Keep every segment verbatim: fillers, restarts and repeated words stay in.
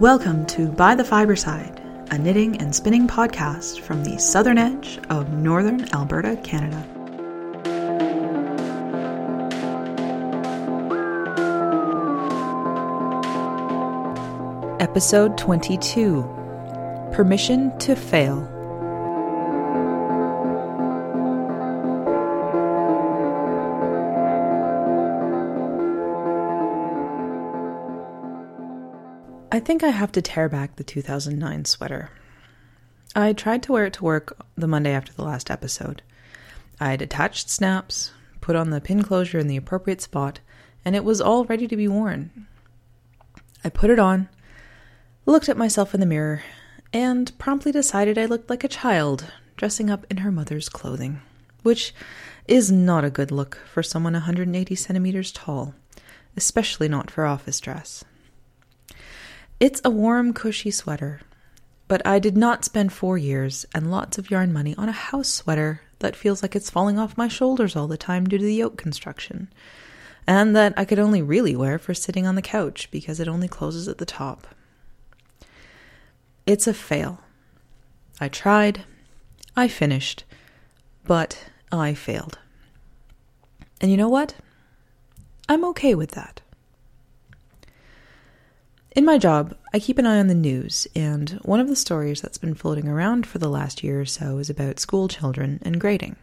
Welcome to By the Fiberside, a knitting and spinning podcast from the southern edge of northern Alberta, Canada. Episode twenty-two, Permission to Fail. I think I have to tear back the two thousand nine sweater. I tried to wear it to work the Monday after the last episode. I detached snaps, put on the pin closure in the appropriate spot, and it was all ready to be worn. I put it on, looked at myself in the mirror, and promptly decided I looked like a child dressing up in her mother's clothing, which is not a good look for someone one hundred eighty centimeters tall, especially not for office dress. It's a warm, cushy sweater, but I did not spend four years and lots of yarn money on a house sweater that feels like it's falling off my shoulders all the time due to the yoke construction, and that I could only really wear for sitting on the couch because it only closes at the top. It's a fail. I tried, I finished, but I failed. And you know what? I'm okay with that. In my job, I keep an eye on the news, and one of the stories that's been floating around for the last year or so is about school children and grading.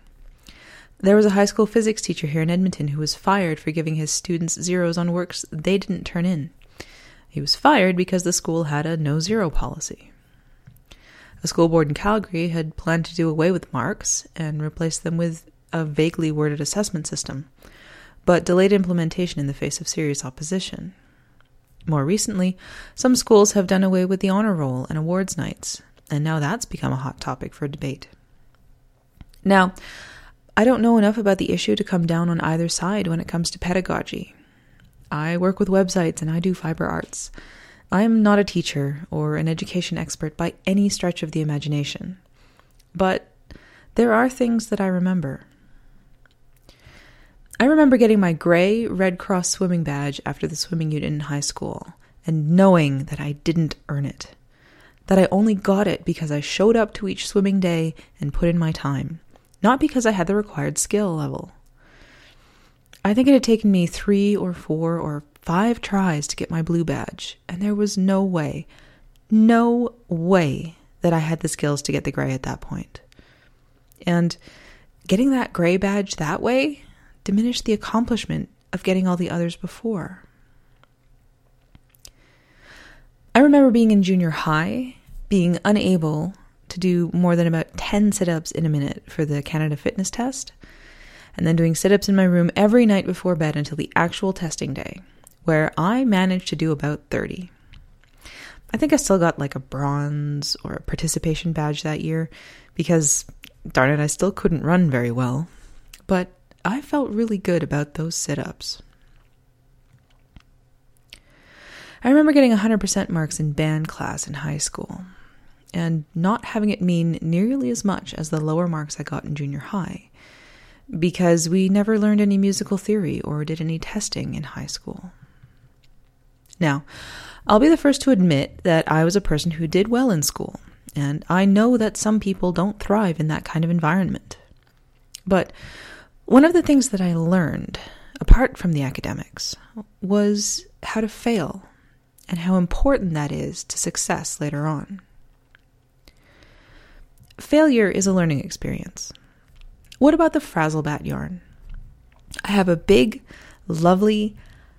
There was a high school physics teacher here in Edmonton who was fired for giving his students zeros on works they didn't turn in. He was fired because the school had a no-zero policy. A school board in Calgary had planned to do away with marks and replace them with a vaguely worded assessment system, but delayed implementation in the face of serious opposition. More recently, some schools have done away with the honor roll and awards nights, and now that's become a hot topic for debate. Now, I don't know enough about the issue to come down on either side when it comes to pedagogy. I work with websites and I do fiber arts. I am not a teacher or an education expert by any stretch of the imagination, but there are things that I remember. I remember getting my gray Red Cross swimming badge after the swimming unit in high school and knowing that I didn't earn it, that I only got it because I showed up to each swimming day and put in my time, not because I had the required skill level. I think it had taken me three or four or five tries to get my blue badge, and there was no way, no way that I had the skills to get the gray at that point. And getting that gray badge that way diminish the accomplishment of getting all the others before. I remember being in junior high, being unable to do more than about ten sit-ups in a minute for the Canada Fitness test, and then doing sit-ups in my room every night before bed until the actual testing day, where I managed to do about thirty. I think I still got like a bronze or a participation badge that year, because darn it, I still couldn't run very well, but I felt really good about those sit-ups. I remember getting one hundred percent marks in band class in high school, and not having it mean nearly as much as the lower marks I got in junior high, because we never learned any musical theory or did any testing in high school. Now, I'll be the first to admit that I was a person who did well in school, and I know that some people don't thrive in that kind of environment. But one of the things that I learned, apart from the academics, was how to fail and how important that is to success later on. Failure is a learning experience. What about the Frazzlebat yarn? I have a big, lovely,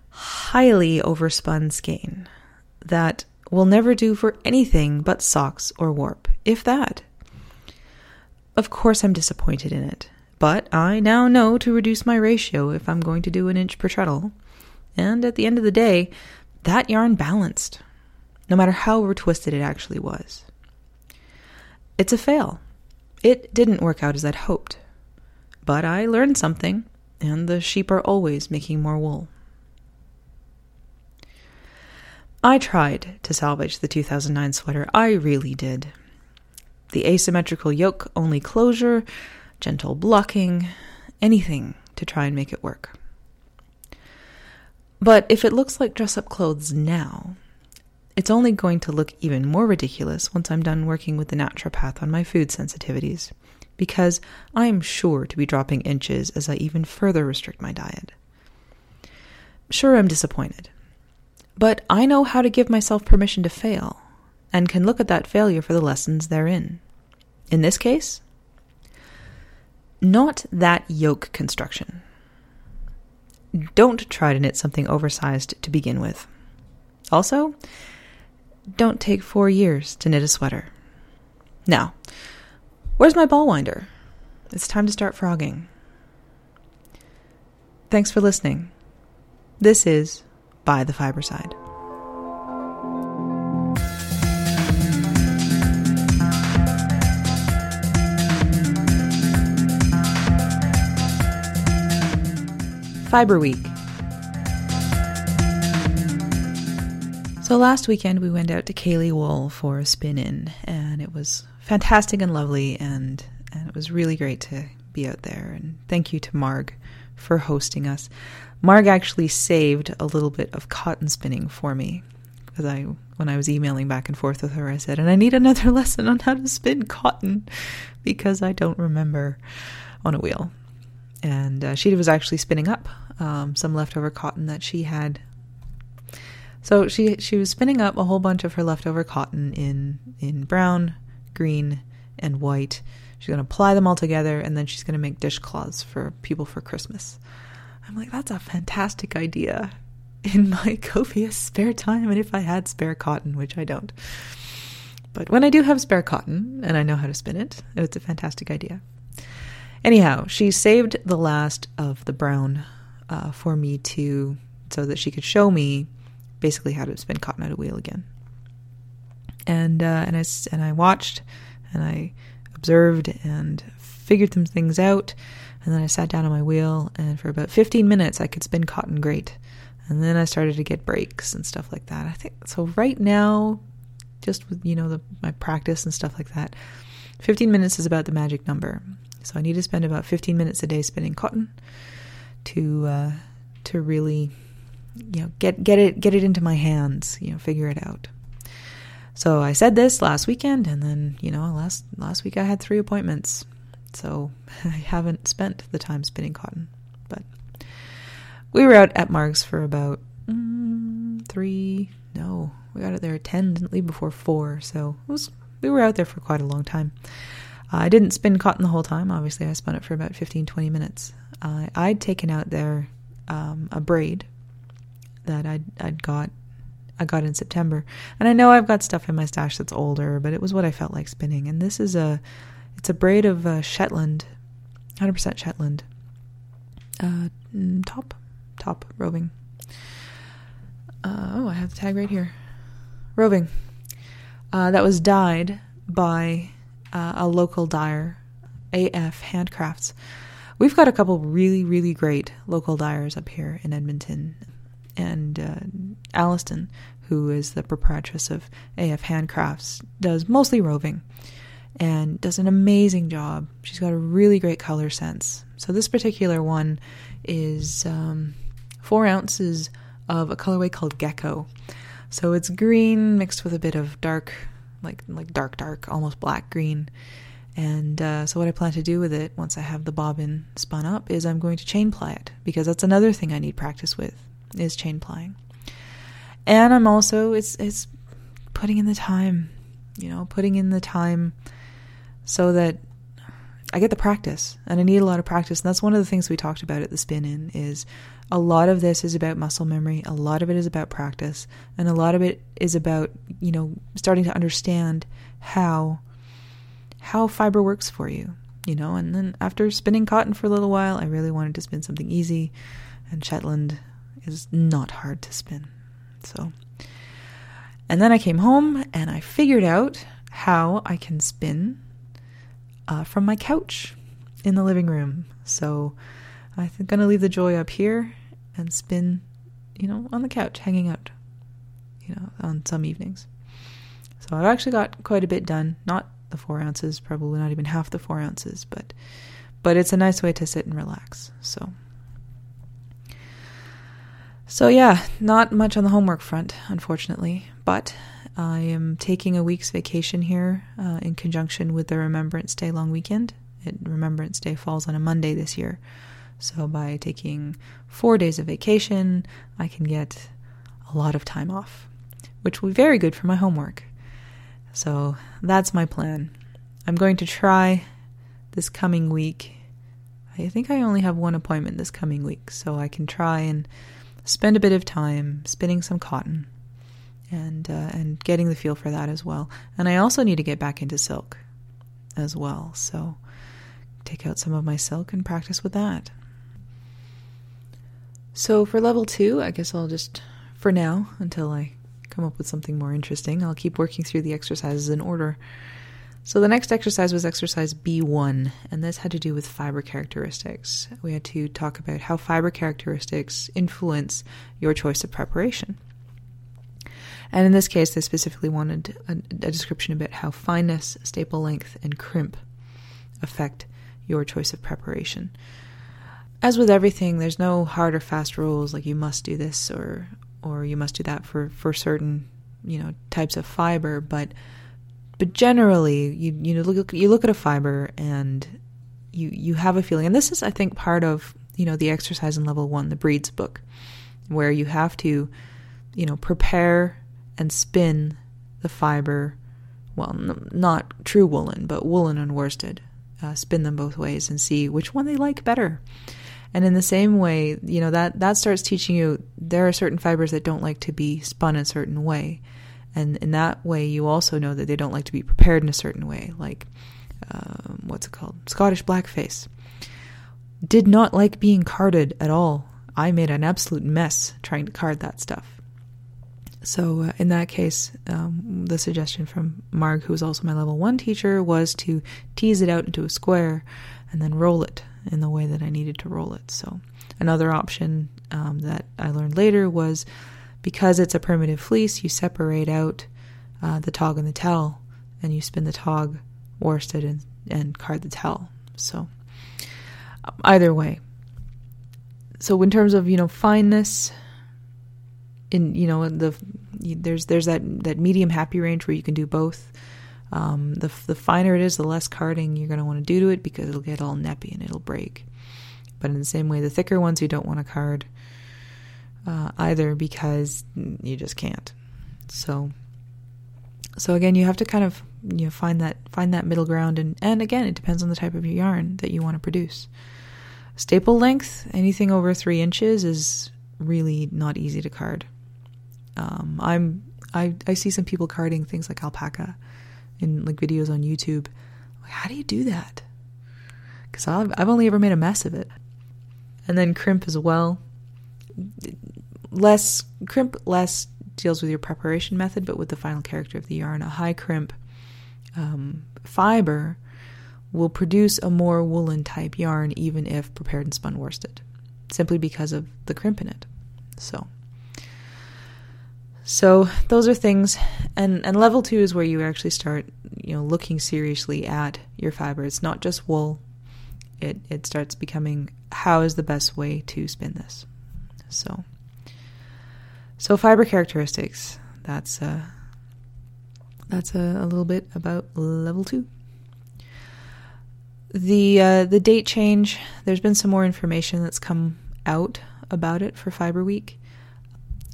highly overspun skein that will never do for anything but socks or warp, if that. Of course I'm disappointed in it. But I now know to reduce my ratio if I'm going to do an inch per treadle, and at the end of the day, that yarn balanced, no matter how over-twisted it actually was. It's a fail. It didn't work out as I'd hoped, but I learned something, and the sheep are always making more wool. I tried to salvage the two thousand nine sweater, I really did. The asymmetrical yoke-only closure, gentle blocking, anything to try and make it work. But if it looks like dress-up clothes now, It's only going to look even more ridiculous once I'm done working with the naturopath on my food sensitivities, because I'm sure to be dropping inches as I even further restrict my diet. Sure, I'm disappointed, but I know how to give myself permission to fail, and can look at that failure for the lessons therein. In this case, not that yoke construction. Don't try to knit something oversized to begin with. Also, don't take four years to knit a sweater. Now, where's my ball winder? It's time to start frogging. Thanks for listening. This is By the Fiberside. Fiber Week. So last weekend we went out to Kaylee Wool for a spin-in, and it was fantastic and lovely, and, and it was really great to be out there. And thank you to Marg for hosting us. Marg actually saved a little bit of cotton spinning for me, because I, when I was emailing back and forth with her, I said, and I need another lesson on how to spin cotton, because I don't remember on a wheel. And uh, she was actually spinning up um, some leftover cotton that she had. So she she was spinning up a whole bunch of her leftover cotton in, in brown, green, and white. She's going to ply them all together, and then she's going to make dishcloths for people for Christmas. I'm like, that's a fantastic idea in my copious spare time, and if I had spare cotton, which I don't. But when I do have spare cotton, and I know how to spin it, it's a fantastic idea. Anyhow, she saved the last of the brown uh, for me to, so that she could show me basically how to spin cotton at a wheel again. And uh, and I and I watched, and I observed and figured some things out, and then I sat down on my wheel, and for about fifteen minutes I could spin cotton great, and then I started to get breaks and stuff like that. I think so. Right now, just with you know the, my practice and stuff like that, fifteen minutes is about the magic number. So I need to spend about fifteen minutes a day spinning cotton to uh, to really, you know, get get it get it into my hands, you know, figure it out. So I said this last weekend, and then, you know, last last week I had three appointments. So I haven't spent the time spinning cotton. But we were out at Marg's for about mm, three, no, we got out there at ten, didn't leave before four. So it was, we were out there for quite a long time. I didn't spin cotton the whole time. Obviously, I spun it for about fifteen, twenty minutes. Uh, I'd taken out there um, a braid that I'd, I'd got I got in September. And I know I've got stuff in my stash that's older, but it was what I felt like spinning. And this is a, it's a braid of uh, Shetland, one hundred percent Shetland, uh, top, top roving. Uh, oh, I have the tag right here. Roving. Uh, that was dyed by... Uh, a local dyer, A F Handcrafts. We've got a couple really, really great local dyers up here in Edmonton. And uh, Allison, who is the proprietress of A F Handcrafts, does mostly roving and does an amazing job. She's got a really great color sense. So this particular one is um, four ounces of a colorway called Gecko. So it's green mixed with a bit of dark like like dark, dark, almost black green. And uh, so what I plan to do with it once I have the bobbin spun up is I'm going to chain ply it, because that's another thing I need practice with, is chain plying. And I'm also, it's it's putting in the time, you know, putting in the time so that I get the practice, and I need a lot of practice. And that's one of the things we talked about at the spin-in, is a lot of this is about muscle memory, a lot of it is about practice, and a lot of it is about, you know, starting to understand how how fiber works for you, you know. And then after spinning cotton for a little while, I really wanted to spin something easy, and Shetland is not hard to spin. So, and then I came home and I figured out how I can spin Uh, from my couch in the living room. So I'm going to leave the joy up here and spin, you know, on the couch, hanging out, you know, on some evenings. So I've actually got quite a bit done. Not the four ounces, probably not even half the four ounces, but but it's a nice way to sit and relax. So So yeah, not much on the homework front, unfortunately, but I am taking a week's vacation here uh, in conjunction with the Remembrance Day long weekend. It, Remembrance Day falls on a Monday this year. So by taking four days of vacation, I can get a lot of time off, which will be very good for my homework. So that's my plan. I'm going to try this coming week. I think I only have one appointment this coming week, so I can try and spend a bit of time spinning some cotton and uh, and getting the feel for that as well. And I also need to get back into silk as well, so take out some of my silk and practice with that. So for level two, I guess I'll just, for now, until I come up with something more interesting, I'll keep working through the exercises in order. So the next exercise was exercise B one, and this had to do with fiber characteristics. We had to talk about how fiber characteristics influence your choice of preparation. And in this case, they specifically wanted a, a description about how fineness, staple length, and crimp affect your choice of preparation. As with everything, there's no hard or fast rules, like you must do this or or you must do that for, for certain, you know, types of fiber, but But generally, you you look you look at a fiber and you you have a feeling. And this is, I think, part of, you know, the exercise in level one, the Breed's book, where you have to, you know, prepare and spin the fiber. Well, n- not true woolen, but woolen and worsted. Uh, spin them both ways and see which one they like better. And in the same way, you know, that that starts teaching you there are certain fibers that don't like to be spun a certain way. And in that way, you also know that they don't like to be prepared in a certain way, like, um, what's it called? Scottish blackface. Did not like being carded at all. I made an absolute mess trying to card that stuff. So uh, in that case, um, the suggestion from Marg, who was also my level one teacher, was to tease it out into a square and then roll it in the way that I needed to roll it. So another option um, that I learned later was, because it's a primitive fleece, you separate out uh, the tog and the tell, and you spin the tog, worsted, and, and card the tell. So either way. So in terms of, you know, fineness, in, you know, the there's there's that, that medium happy range where you can do both. Um, the the finer it is, the less carding you're going to want to do to it because it'll get all nappy and it'll break. But in the same way, the thicker ones you don't want to card. Uh, either because you just can't. So, so again, you have to kind of, you know, find that find that middle ground, and, and again, it depends on the type of your yarn that you want to produce. Staple length, anything over three inches is really not easy to card. Um, I'm I I see some people carding things like alpaca in like videos on YouTube. How do you do that? Because I've I've only ever made a mess of it. And then crimp as well. Less crimp, less deals with your preparation method, but with the final character of the yarn. A high crimp um, fiber will produce a more woolen type yarn, even if prepared and spun worsted, simply because of the crimp in it. So, so those are things, and and level two is where you actually start, you know, looking seriously at your fiber. It's not just wool; it it starts becoming how is the best way to spin this. So. So fiber characteristics, that's, uh, that's a, a little bit about level two. The uh, the date change, there's been some more information that's come out about it for Fiber Week.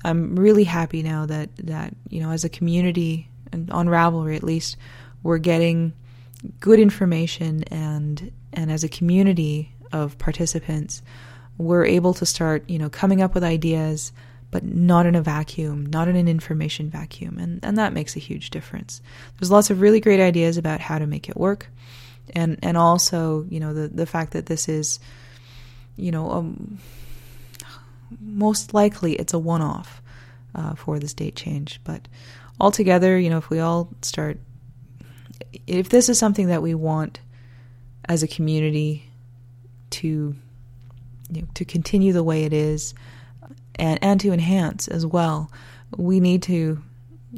I'm really happy now that, that you know, as a community, and on Ravelry at least, we're getting good information, and and as a community of participants, we're able to start, you know, coming up with ideas, but not in a vacuum, not in an information vacuum. And, and that makes a huge difference. There's lots of really great ideas about how to make it work. And and also, you know, the, the fact that this is, you know, um, most likely it's a one-off uh, for this date change. But altogether, you know, if we all start, if this is something that we want as a community to, you know, to continue the way it is, And, and to enhance as well, we need to,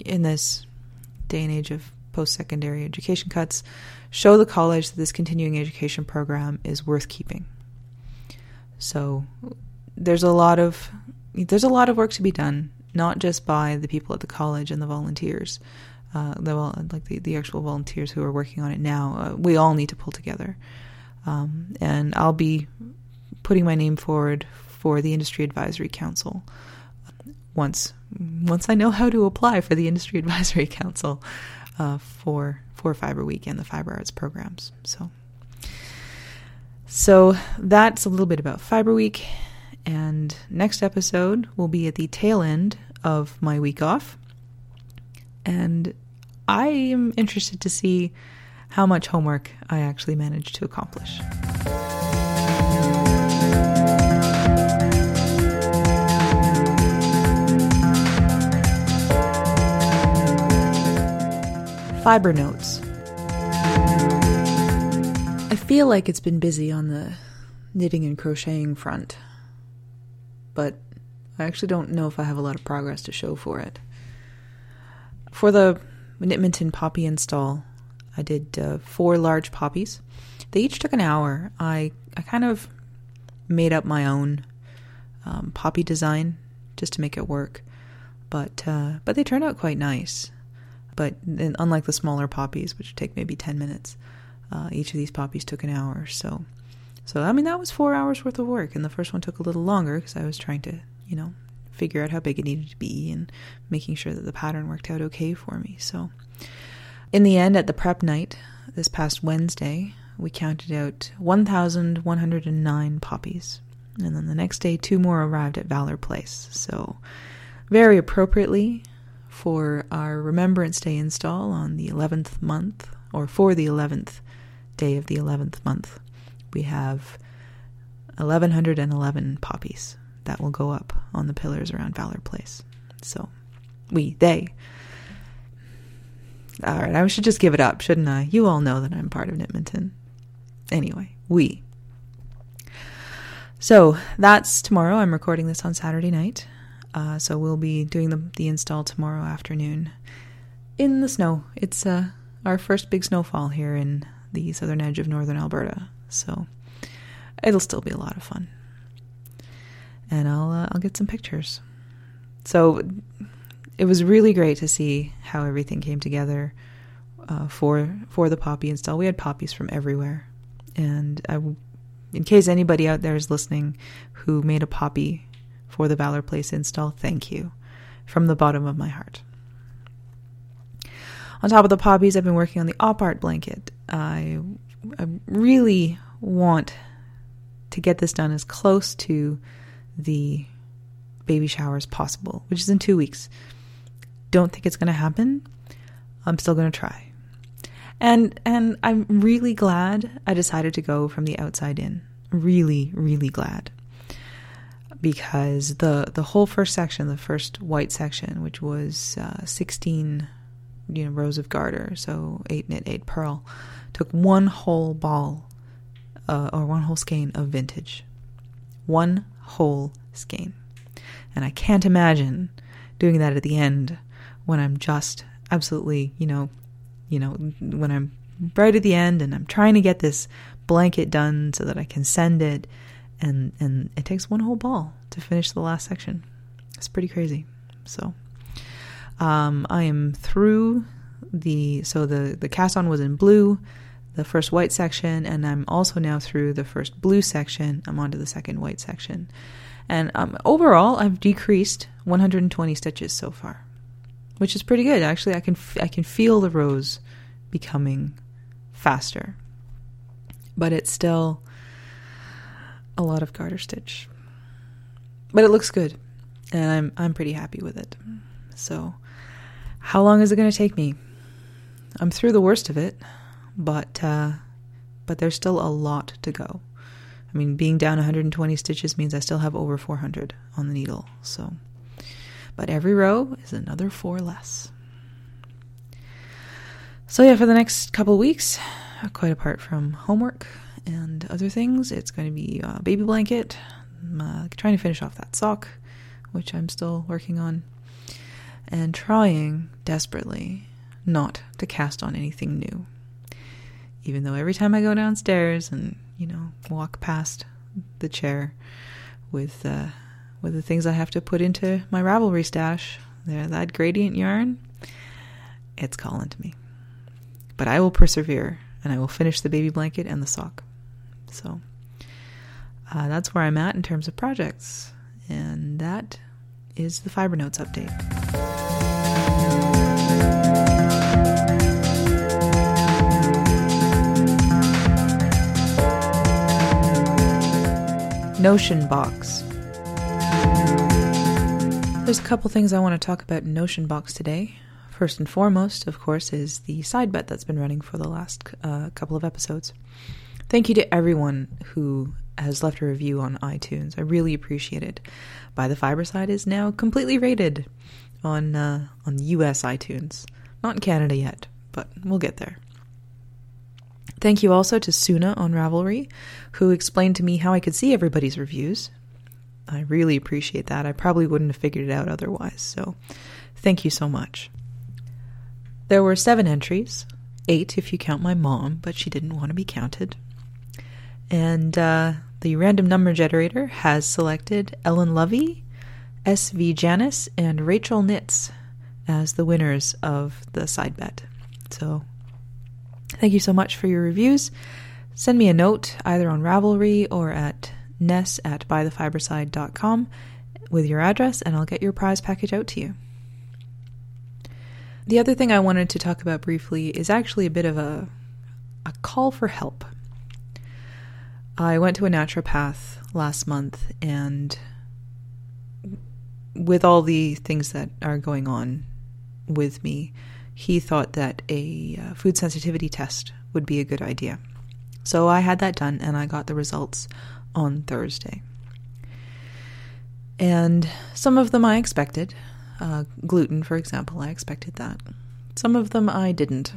in this day and age of post-secondary education cuts, show the college that this continuing education program is worth keeping. So there's a lot of there's a lot of work to be done, not just by the people at the college and the volunteers, uh, the, like the, the actual volunteers who are working on it now. Uh, we all need to pull together. Um, and I'll be putting my name forward for the Industry Advisory Council once once I know how to apply for the Industry Advisory Council uh, for for Fiber Week and the Fiber Arts programs. So, so that's a little bit about Fiber Week. And next episode will be at the tail end of my week off. And I am interested to see how much homework I actually managed to accomplish. Fiber notes. I feel like it's been busy on the knitting and crocheting front, but I actually don't know if I have a lot of progress to show for it. For the Nipminton poppy install, I did uh, four large poppies. They each took an hour. I, I kind of made up my own um, poppy design just to make it work, but uh, but they turned out quite nice. But unlike the smaller poppies, which take maybe ten minutes, uh, each of these poppies took an hour. So, so I mean, that was four hours worth of work. And the first one took a little longer because I was trying to, you know, figure out how big it needed to be and making sure that the pattern worked out okay for me. So in the end, at the prep night this past Wednesday, we counted out one thousand one hundred nine poppies. And then the next day, two more arrived at Valor Place. So very appropriately, for our Remembrance Day install on the eleventh month, or for the eleventh day of the eleventh month, we have eleven eleven poppies that will go up on the pillars around Valor Place. So, we, they. All right, I should just give it up, shouldn't I? You all know that I'm part of Knitmonton. Anyway, we. So, that's tomorrow. I'm recording this on Saturday night. Uh, so we'll be doing the, the install tomorrow afternoon in the snow. It's uh, our first big snowfall here in the southern edge of northern Alberta, so it'll still be a lot of fun. And I'll uh, I'll get some pictures. So it was really great to see how everything came together uh, for for the poppy install. We had poppies from everywhere, and I, in case anybody out there is listening who made a poppy for the Valor Place install, thank you from the bottom of my heart. On top of the poppies, I've been working on the op art blanket. I, I really want to get this done as close to the baby shower as possible, which is in two weeks. Don't think it's going to happen. I'm still going to try. And and I'm really glad I decided to go from the outside in. Really, really glad. Because the, the whole first section, the first white section, which was uh, sixteen, you know, rows of garter, so eight knit, eight purl, took one whole ball uh, or one whole skein of vintage, one whole skein, and I can't imagine doing that at the end when I'm just absolutely, you know, you know, when I'm right at the end and I'm trying to get this blanket done so that I can send it. And and it takes one whole ball to finish the last section. It's pretty crazy. So um, I am through the, so the, the cast on was in blue, the first white section, and I'm also now through the first blue section. I'm onto the second white section. And um, overall, I've decreased one hundred twenty stitches so far, which is pretty good. Actually, I can, f- I can feel the rows becoming faster, but it's still a lot of garter stitch, but it looks good and I'm I'm pretty happy with it. So how long is it going to take me? I'm through the worst of it, but uh, but there's still a lot to go. I mean, being down one hundred twenty stitches means I still have over four hundred on the needle. So, but every row is another four less. So yeah, for the next couple of weeks, quite apart from homework and other things, it's going to be a baby blanket. I'm uh, trying to finish off that sock, which I'm still working on, and trying desperately not to cast on anything new. Even though every time I go downstairs and, you know, walk past the chair with uh, with the things I have to put into my Ravelry stash. There, that gradient yarn, it's calling to me. But I will persevere, and I will finish the baby blanket and the sock. So uh, that's where I'm at in terms of projects. And that is the Fiber Notes update. Notion Box. There's a couple things I want to talk about in Notion Box today. First and foremost, of course, is the side bet that's been running for the last uh, couple of episodes. Thank you to everyone who has left a review on iTunes. I really appreciate it. By the Fiberside is now completely rated on uh, on U S iTunes. Not in Canada yet, but we'll get there. Thank you also to Suna on Ravelry, who explained to me how I could see everybody's reviews. I really appreciate that. I probably wouldn't have figured it out otherwise, so thank you so much. There were seven entries, eight if you count my mom, but she didn't want to be counted. And uh, the random number generator has selected Ellen Lovey, S V Janice, and Rachel Nitz as the winners of the side bet. So thank you so much for your reviews. Send me a note either on Ravelry or at ness at bythefiberside dot com with your address, and I'll get your prize package out to you. The other thing I wanted to talk about briefly is actually a bit of a, a call for help. I went to a naturopath last month, and with all the things that are going on with me, he thought that a food sensitivity test would be a good idea. So I had that done, and I got the results on Thursday. And some of them I expected. Uh, gluten, for example, I expected that. Some of them I didn't.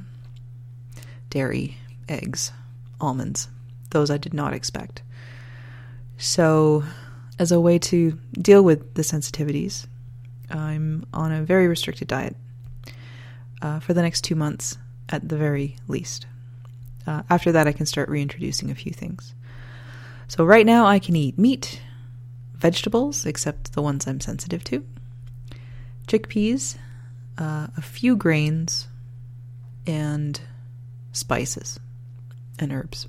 Dairy, eggs, almonds. Those I did not expect. So as a way to deal with the sensitivities, I'm on a very restricted diet uh, for the next two months at the very least. Uh, after that, I can start reintroducing a few things. So right now I can eat meat, vegetables, except the ones I'm sensitive to, chickpeas, uh, a few grains, and spices and herbs.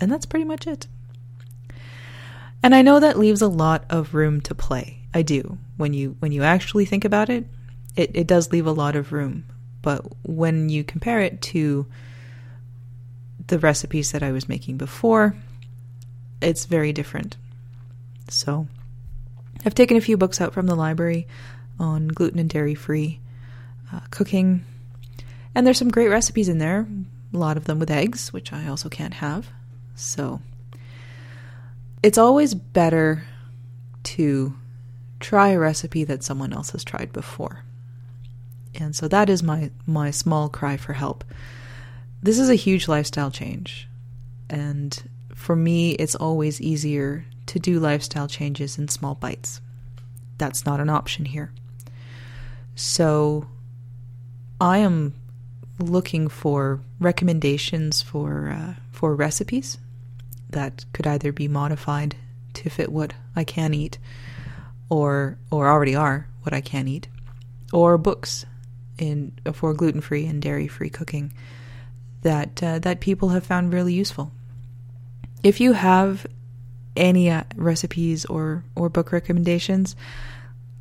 And that's pretty much it. And I know that leaves a lot of room to play. I do. When you when you actually think about it, it, it does leave a lot of room. But when you compare it to the recipes that I was making before, it's very different. So I've taken a few books out from the library on gluten and dairy-free uh, cooking. And there's some great recipes in there. A lot of them with eggs, which I also can't have. So it's always better to try a recipe that someone else has tried before. And so that is my, my small cry for help. This is a huge lifestyle change. And for me, it's always easier to do lifestyle changes in small bites. That's not an option here. So I am looking for recommendations for uh, for recipes that could either be modified to fit what I can eat, or or already are what I can eat, or books in for gluten-free and dairy-free cooking that uh, that people have found really useful. If you have any uh, recipes or or book recommendations,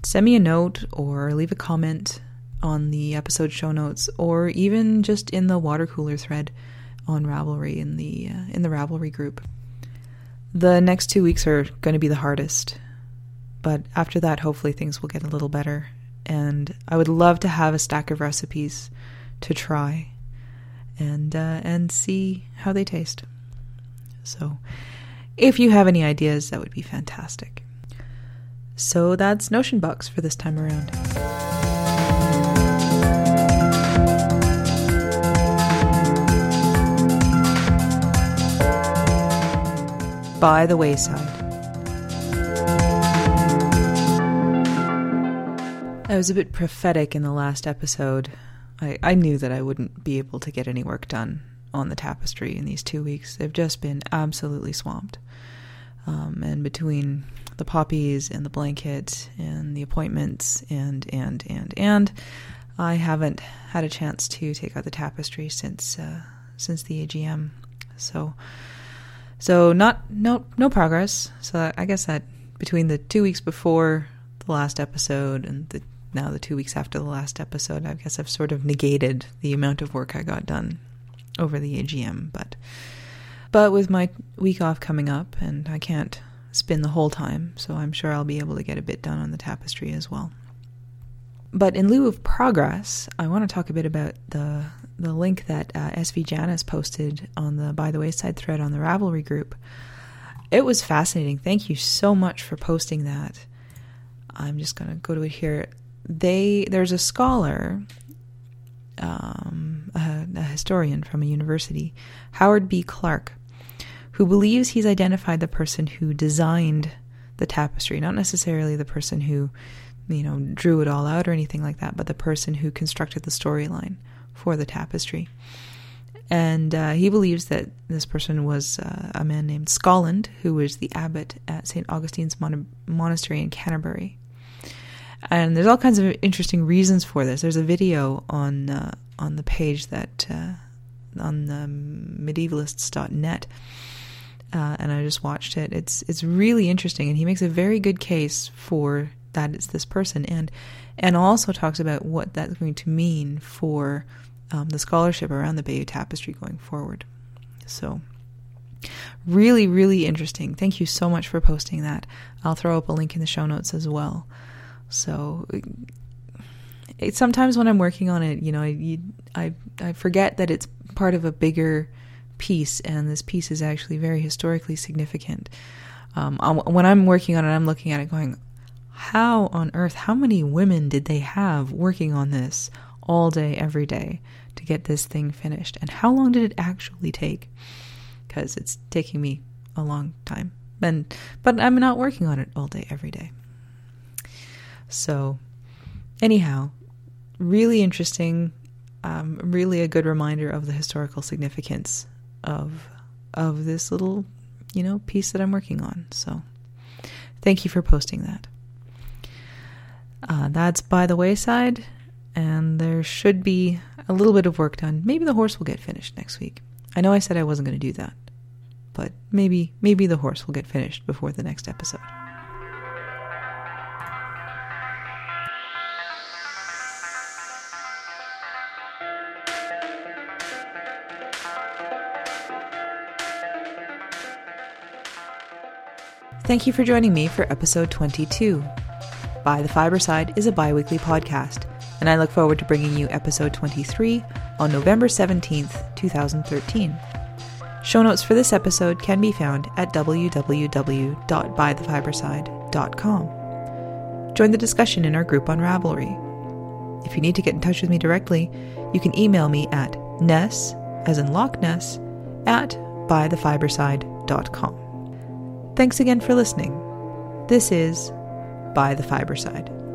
send me a note or leave a comment on the episode show notes, or even just in the water cooler thread on Ravelry in the uh, in the Ravelry group. The next two weeks are going to be the hardest, but after that, hopefully things will get a little better. And I would love to have a stack of recipes to try and uh, and see how they taste. So, if you have any ideas, that would be fantastic. So that's Notion Box for this time around. By the Wayside. I was a bit prophetic in the last episode. I, I knew that I wouldn't be able to get any work done on the tapestry in these two weeks. They've just been absolutely swamped. Um, and between the poppies and the blanket and the appointments and, and, and, and, I haven't had a chance to take out the tapestry since, uh, since the A G M. So, so not, no, no progress. So I guess that between the two weeks before the last episode and the, now the two weeks after the last episode, I guess I've sort of negated the amount of work I got done over the A G M, but... But with my week off coming up, and I can't spin the whole time, so I'm sure I'll be able to get a bit done on the tapestry as well. But in lieu of progress, I want to talk a bit about the the link that uh, S V Janice posted on the By the Wayside thread on the Ravelry group. It was fascinating. Thank you so much for posting that. I'm just going to go to it here. They There's a scholar... Um, a, a historian from a university, Howard B. Clarke, who believes he's identified the person who designed the tapestry, not necessarily the person who, you know, drew it all out or anything like that, but the person who constructed the storyline for the tapestry. And uh, he believes that this person was uh, a man named Scolland, who was the abbot at Saint Augustine's Mon- Monastery in Canterbury. And there's all kinds of interesting reasons for this. There's a video on uh, on the page that uh, on the medievalists dot net, uh, and I just watched it. It's it's really interesting, and he makes a very good case for that it's this person, and and also talks about what that's going to mean for um, the scholarship around the Bayeux Tapestry going forward. So. Really, really interesting. Thank you so much for posting that. I'll throw up a link in the show notes as well. So, it, sometimes when I'm working on it, you know, I, you, I I forget that it's part of a bigger piece, and this piece is actually very historically significant. Um, when I'm working on it, I'm looking at it going, how on earth, how many women did they have working on this all day, every day to get this thing finished? And how long did it actually take? Because it's taking me a long time. And, but I'm not working on it all day, every day. So, anyhow, really interesting, um, really a good reminder of the historical significance of of this little, you know, piece that I'm working on. So, thank you for posting that. Uh, that's By the Wayside, and there should be a little bit of work done. Maybe the horse will get finished next week. I know I said I wasn't going to do that, but maybe maybe the horse will get finished before the next episode. Thank you for joining me for episode twenty-two. By the Fiberside is a bi-weekly podcast, and I look forward to bringing you episode twenty-three on November seventeenth, twenty thirteen. Show notes for this episode can be found at w w w dot by the fiberside dot com. Join the discussion in our group on Ravelry. If you need to get in touch with me directly, you can email me at ness, as in Loch Ness, at by the fiberside dot com. Thanks again for listening. This is By the Fiberside.